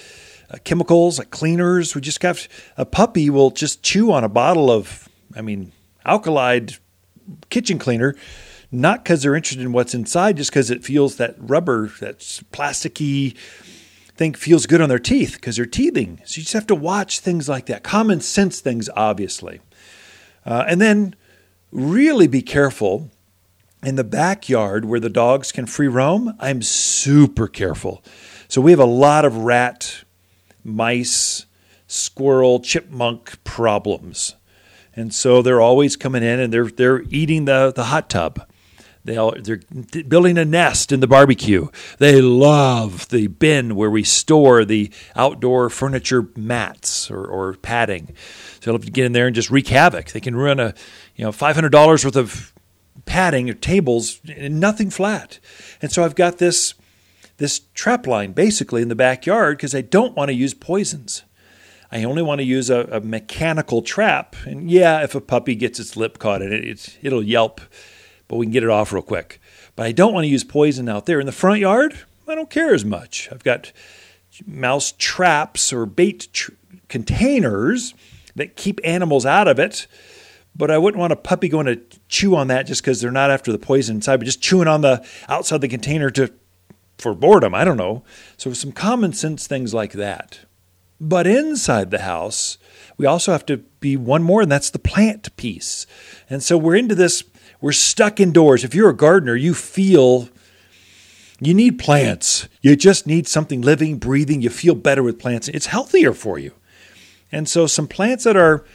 chemicals like cleaners. We just got a puppy will just chew on a bottle of, alkalide kitchen cleaner, not because they're interested in what's inside, just because it feels that rubber, that plasticky thing feels good on their teeth because they're teething. So you just have to watch things like that. Common sense things, obviously. And then really be careful in the backyard where the dogs can free roam. I'm super careful. So we have a lot of rat, mice, squirrel, chipmunk problems. And so they're always coming in and they're eating the hot tub. They're building a nest in the barbecue. They love the bin where we store the outdoor furniture mats or padding. So they'll have to get in there and just wreak havoc. They can run $500 worth of padding or tables and nothing flat. And so I've got this trap line basically in the backyard because I don't want to use poisons. I only want to use a mechanical trap. And yeah, if a puppy gets its lip caught in it, it'll yelp. But we can get it off real quick. But I don't want to use poison out there. In the front yard, I don't care as much. I've got mouse traps or bait containers that keep animals out of it. But I wouldn't want a puppy going to chew on that just because they're not after the poison inside, but just chewing on the outside the container for boredom. I don't know. So some common sense things like that. But inside the house, we also have to be one more, and that's the plant piece. And so we're into this. We're stuck indoors. If you're a gardener, you feel you need plants. You just need something living, breathing. You feel better with plants. It's healthier for you. And so some plants that are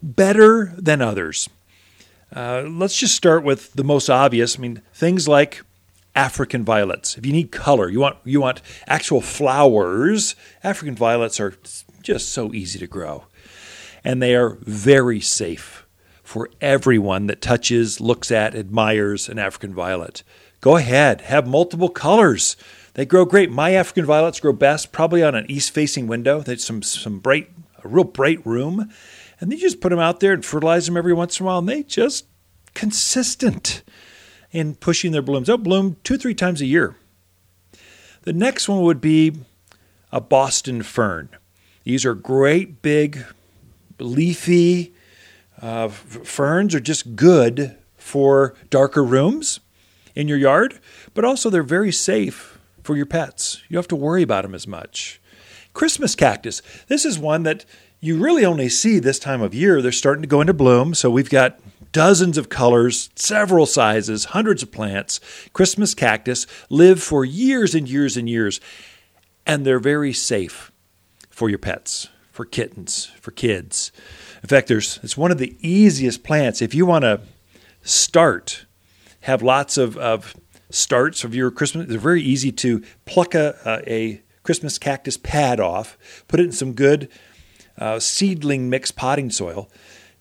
better than others. Let's just start with the most obvious. Things like African violets. If you need color, you want actual flowers, African violets are just so easy to grow. And they are very safe for everyone that touches, looks at, admires an African violet. Go ahead, have multiple colors. They grow great. My African violets grow best probably on an east-facing window. That's some bright, a real bright room. And you just put them out there and fertilize them every once in a while, and they just consistent in pushing their blooms. They'll bloom 2-3 times a year. The next one would be a Boston fern. These are great, big, leafy, ferns are just good for darker rooms in your yard, but also they're very safe for your pets. You don't have to worry about them as much. Christmas cactus. This is one that you really only see this time of year. They're starting to go into bloom. So we've got Dozens of colors, several sizes, hundreds of plants. Christmas cactus live for years and years and years, and they're very safe for your pets, for kittens, for kids. In fact, it's one of the easiest plants. If you want to start, have lots of starts of your Christmas, they're very easy to pluck a Christmas cactus pad off, put it in some good seedling mix potting soil.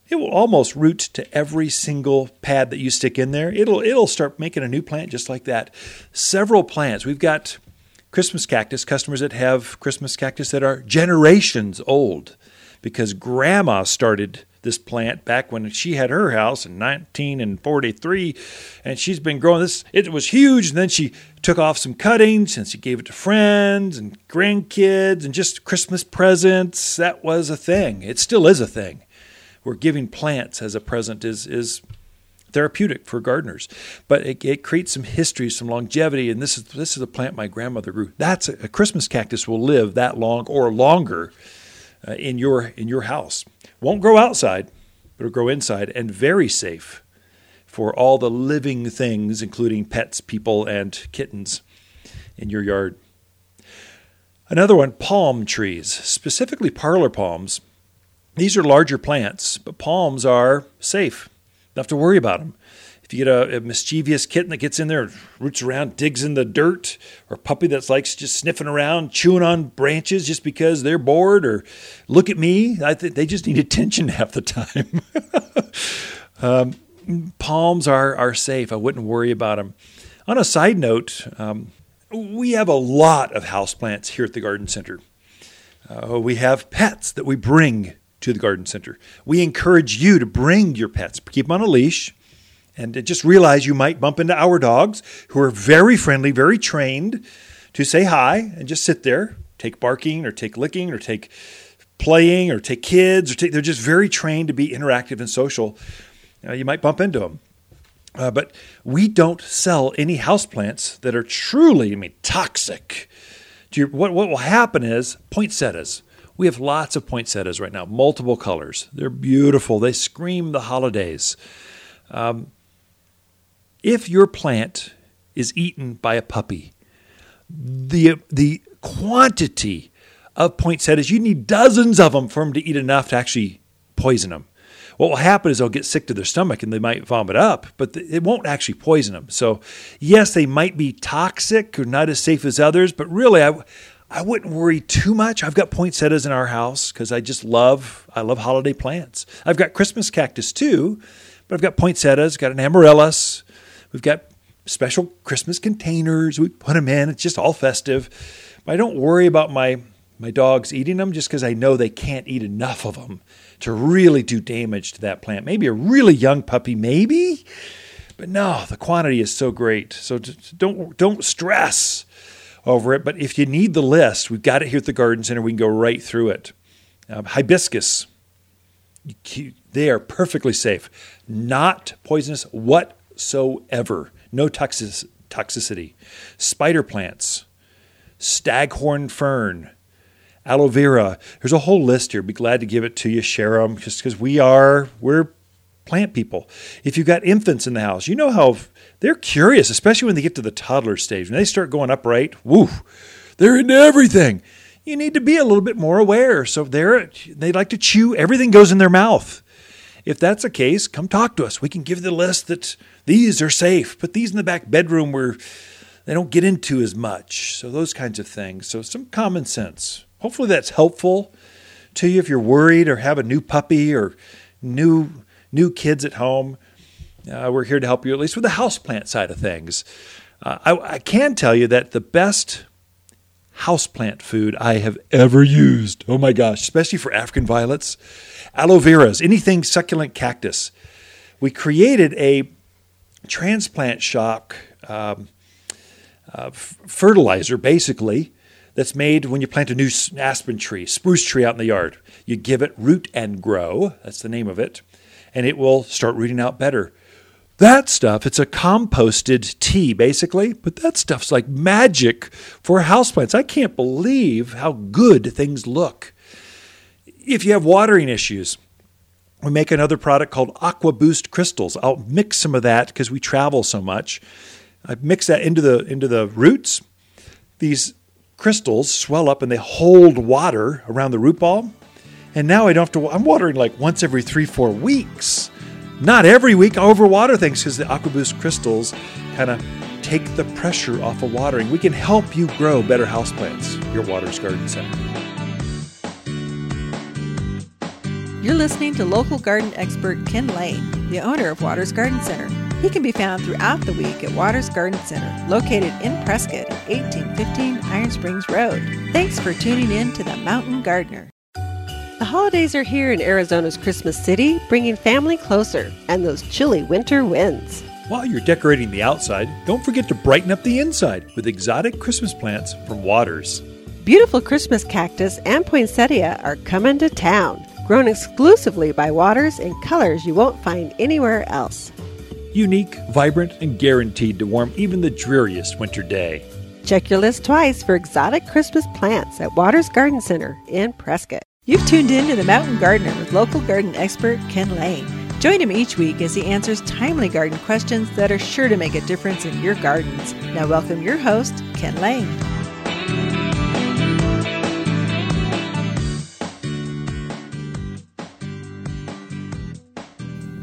It will almost root to every single pad that you stick in there. It'll start making a new plant just like that. Several plants. We've got Christmas cactus, customers that have Christmas cactus that are generations old because grandma started this plant back when she had her house in 1943, and she's been growing this. It was huge, and then she took off some cuttings, and she gave it to friends and grandkids and just Christmas presents. That was a thing. It still is a thing. We're giving plants as a present is therapeutic for gardeners, but it creates some history, some longevity. And this is a plant my grandmother grew. That's a Christmas cactus will live that long or longer in your house. Won't grow outside, but it'll grow inside, and very safe for all the living things, including pets, people, and kittens in your yard. Another one: palm trees, specifically parlor palms. These are larger plants, but palms are safe. You don't have to worry about them. If you get a mischievous kitten that gets in there, roots around, digs in the dirt, or a puppy that likes just sniffing around, chewing on branches just because they're bored, or look at me, they just need attention half the time. Palms are safe. I wouldn't worry about them. On a side note, we have a lot of houseplants here at the garden center. We have pets that we bring to the garden center. We encourage you to bring your pets. Keep them on a leash, and just realize you might bump into our dogs, who are very friendly, very trained to say hi and just sit there, take barking or take licking or take playing or take kids. They're just very trained to be interactive and social. You might bump into them. But we don't sell any houseplants that are truly, toxic. What will happen is poinsettias. We have lots of poinsettias right now, multiple colors. They're beautiful. They scream the holidays. If your plant is eaten by a puppy, the quantity of poinsettias, you need dozens of them for them to eat enough to actually poison them. What will happen is they'll get sick to their stomach and they might vomit up, but it won't actually poison them. So yes, they might be toxic or not as safe as others, but really I wouldn't worry too much. I've got poinsettias in our house because I love holiday plants. I've got Christmas cactus too, but I've got poinsettias, got an amaryllis. We've got special Christmas containers. We put them in. It's just all festive. But I don't worry about my dogs eating them just because I know they can't eat enough of them to really do damage to that plant. Maybe a really young puppy, maybe. But no, the quantity is so great. So don't stress over it. But if you need the list, we've got it here at the garden center. We can go right through it. Hibiscus. They are perfectly safe. Not poisonous whatsoever. No toxicity. Spider plants. Staghorn fern. Aloe vera. There's a whole list here. Be glad to give it to you. Share them, just because we're plant people. If you've got infants in the house, you know how they're curious, especially when they get to the toddler stage. When they start going upright, woo, they're into everything. You need to be a little bit more aware. So they like to chew. Everything goes in their mouth. If that's the case, come talk to us. We can give the list that these are safe. Put these in the back bedroom where they don't get into as much. So those kinds of things. So some common sense. Hopefully that's helpful to you if you're worried or have a new puppy or new kids at home. We're here to help you, at least with the houseplant side of things. I can tell you that the best houseplant food I have ever used, oh my gosh, especially for African violets, aloe veras, anything succulent cactus. We created a transplant shock fertilizer, basically, that's made when you plant a new aspen tree, spruce tree out in the yard. You give it Root and Grow, that's the name of it, and it will start rooting out better. That stuff, it's a composted tea, basically, but that stuff's like magic for houseplants. I can't believe how good things look. If you have watering issues, We make another product called Aqua Boost Crystals. I'll mix some of that because we travel so much. I mix that into the roots. These crystals swell up and they hold water around the root ball. And now I don't have to, I'm watering like once every 3-4 weeks. Not every week I overwater things because the Aqua Boost Crystals kind of take the pressure off of watering. We can help you grow better houseplants, your Waters Garden Center. You're listening to local garden expert Ken Lane, the owner of Waters Garden Center. He can be found throughout the week at Waters Garden Center, located in Prescott at 1815 Iron Springs Road. Thanks for tuning in to The Mountain Gardener. The holidays are here in Arizona's Christmas City, bringing family closer and those chilly winter winds. While you're decorating the outside, don't forget to brighten up the inside with exotic Christmas plants from Waters. Beautiful Christmas cactus and poinsettia are coming to town. Grown exclusively by Waters in colors you won't find anywhere else. Unique, vibrant, and guaranteed to warm even the dreariest winter day. Check your list twice for exotic Christmas plants at Waters Garden Center in Prescott. You've tuned in to The Mountain Gardener with local garden expert Ken Lane. Join him each week as he answers timely garden questions that are sure to make a difference in your gardens. Now welcome your host, Ken Lane.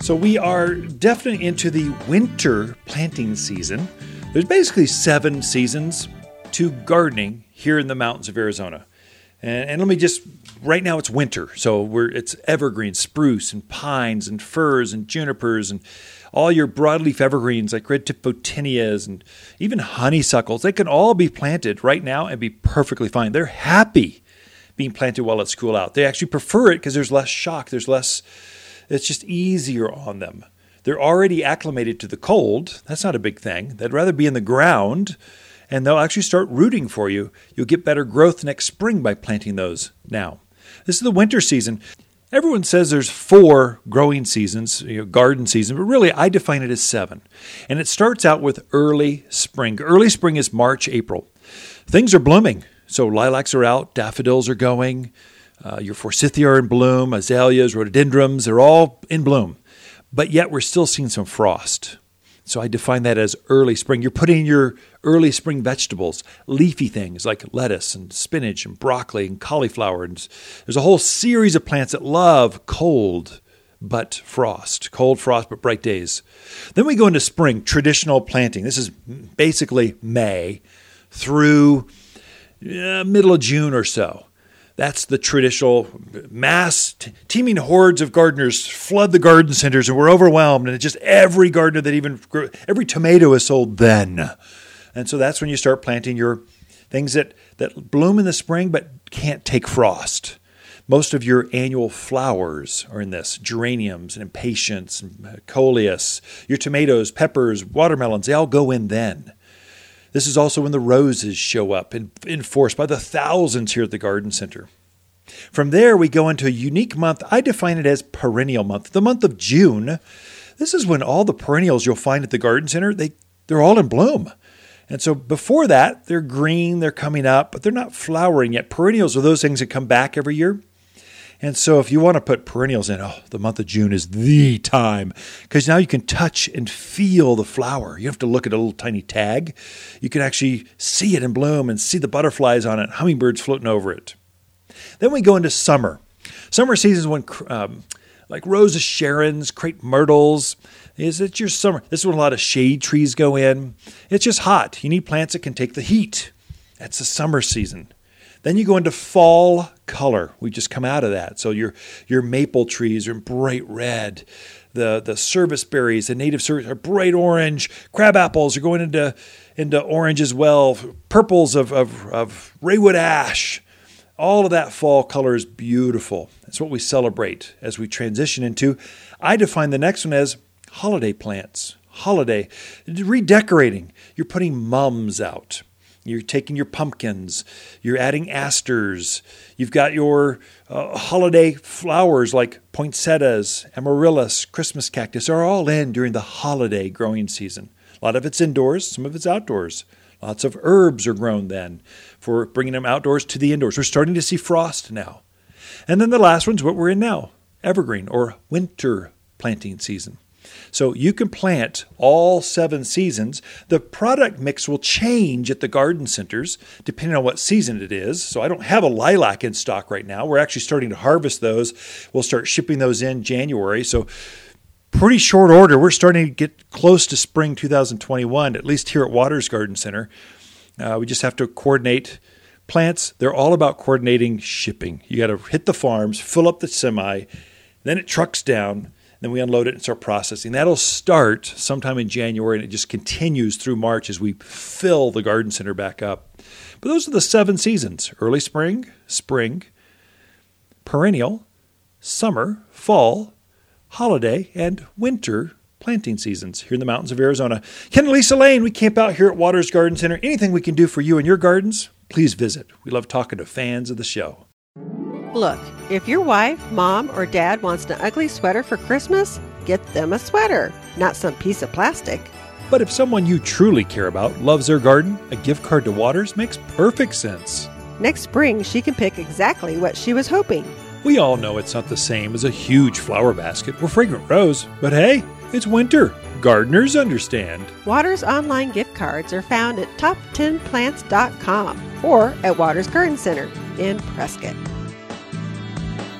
So we are definitely into the winter planting season. There's basically 7 seasons to gardening here in the mountains of Arizona. And let me just, right now it's winter. So it's evergreen, spruce and pines and firs and junipers and all your broadleaf evergreens like red tip photinias and even honeysuckles. They can all be planted right now and be perfectly fine. They're happy being planted while it's cool out. They actually prefer it because there's less shock. It's just easier on them. They're already acclimated to the cold. That's not a big thing. They'd rather be in the ground, and they'll actually start rooting for you. You'll get better growth next spring by planting those now. This is the winter season. Everyone says there's 4 growing seasons, garden season, but really I define it as 7. And it starts out with early spring. Early spring is March, April. Things are blooming. So lilacs are out, daffodils are going, your forsythia are in bloom, azaleas, rhododendrons, they're all in bloom. But yet we're still seeing some frost. So I define that as early spring. You're putting your early spring vegetables, leafy things like lettuce and spinach and broccoli and cauliflower. And there's a whole series of plants that love cold frost, but bright days. Then we go into spring, traditional planting. This is basically May through middle of June or so. That's the traditional mass, teeming hordes of gardeners flood the garden centers and we're overwhelmed. And it's just every gardener that even grew, every tomato is sold then. And so that's when you start planting your things that bloom in the spring but can't take frost. Most of your annual flowers are in this, geraniums and impatiens and coleus. Your tomatoes, peppers, watermelons, they all go in then. This is also when the roses show up in force by the thousands here at the garden center. From there, we go into a unique month. I define it as perennial month, the month of June. This is when all the perennials you'll find at the garden center, they're all in bloom. And so before that, they're green, they're coming up, but they're not flowering yet. Perennials are those things that come back every year. And so if you want to put perennials in, the month of June is the time because now you can touch and feel the flower. You don't have to look at a little tiny tag. You can actually see it in bloom and see the butterflies on it, hummingbirds floating over it. Then we go into summer. Summer season is when like Rose of Sharon's, crepe myrtles. It's your summer. This is when a lot of shade trees go in. It's just hot. You need plants that can take the heat. That's the summer season. Then you go into fall color. We just come out of that. So your maple trees are in bright red. The service berries, the native service are bright orange. Crab apples are going into orange as well. Purples of Raywood ash. All of that fall color is beautiful. That's what we celebrate as we transition into. I define the next one as holiday plants. Holiday. Redecorating. You're putting mums out. You're taking your pumpkins, you're adding asters, you've got your holiday flowers like poinsettias, amaryllis, Christmas cactus are all in during the holiday growing season. A lot of it's indoors, some of it's outdoors. Lots of herbs are grown then for bringing them outdoors to the indoors. We're starting to see frost now. And then the last one's what we're in now, evergreen or winter planting season. So you can plant all 7 seasons. The product mix will change at the garden centers depending on what season it is. So I don't have a lilac in stock right now. We're actually starting to harvest those. We'll start shipping those in January. So pretty short order. We're starting to get close to spring 2021, at least here at Waters Garden Center. We just have to coordinate plants. They're all about coordinating shipping. You got to hit the farms, fill up the semi, then it trucks down. Then we unload it and start processing. That'll start sometime in January, and it just continues through March as we fill the garden center back up. But those are the 7 seasons: early spring, spring, perennial, summer, fall, holiday, and winter planting seasons here in the mountains of Arizona. Ken and Lisa Lane, we camp out here at Waters Garden Center. Anything we can do for you and your gardens, please visit. We love talking to fans of the show. Look, if your wife, mom, or dad wants an ugly sweater for Christmas, get them a sweater, not some piece of plastic. But if someone you truly care about loves their garden, a gift card to Waters makes perfect sense. Next spring, she can pick exactly what she was hoping. We all know it's not the same as a huge flower basket or fragrant rose, but hey, it's winter. Gardeners understand. Waters online gift cards are found at top10plants.com or at Waters Garden Center in Prescott.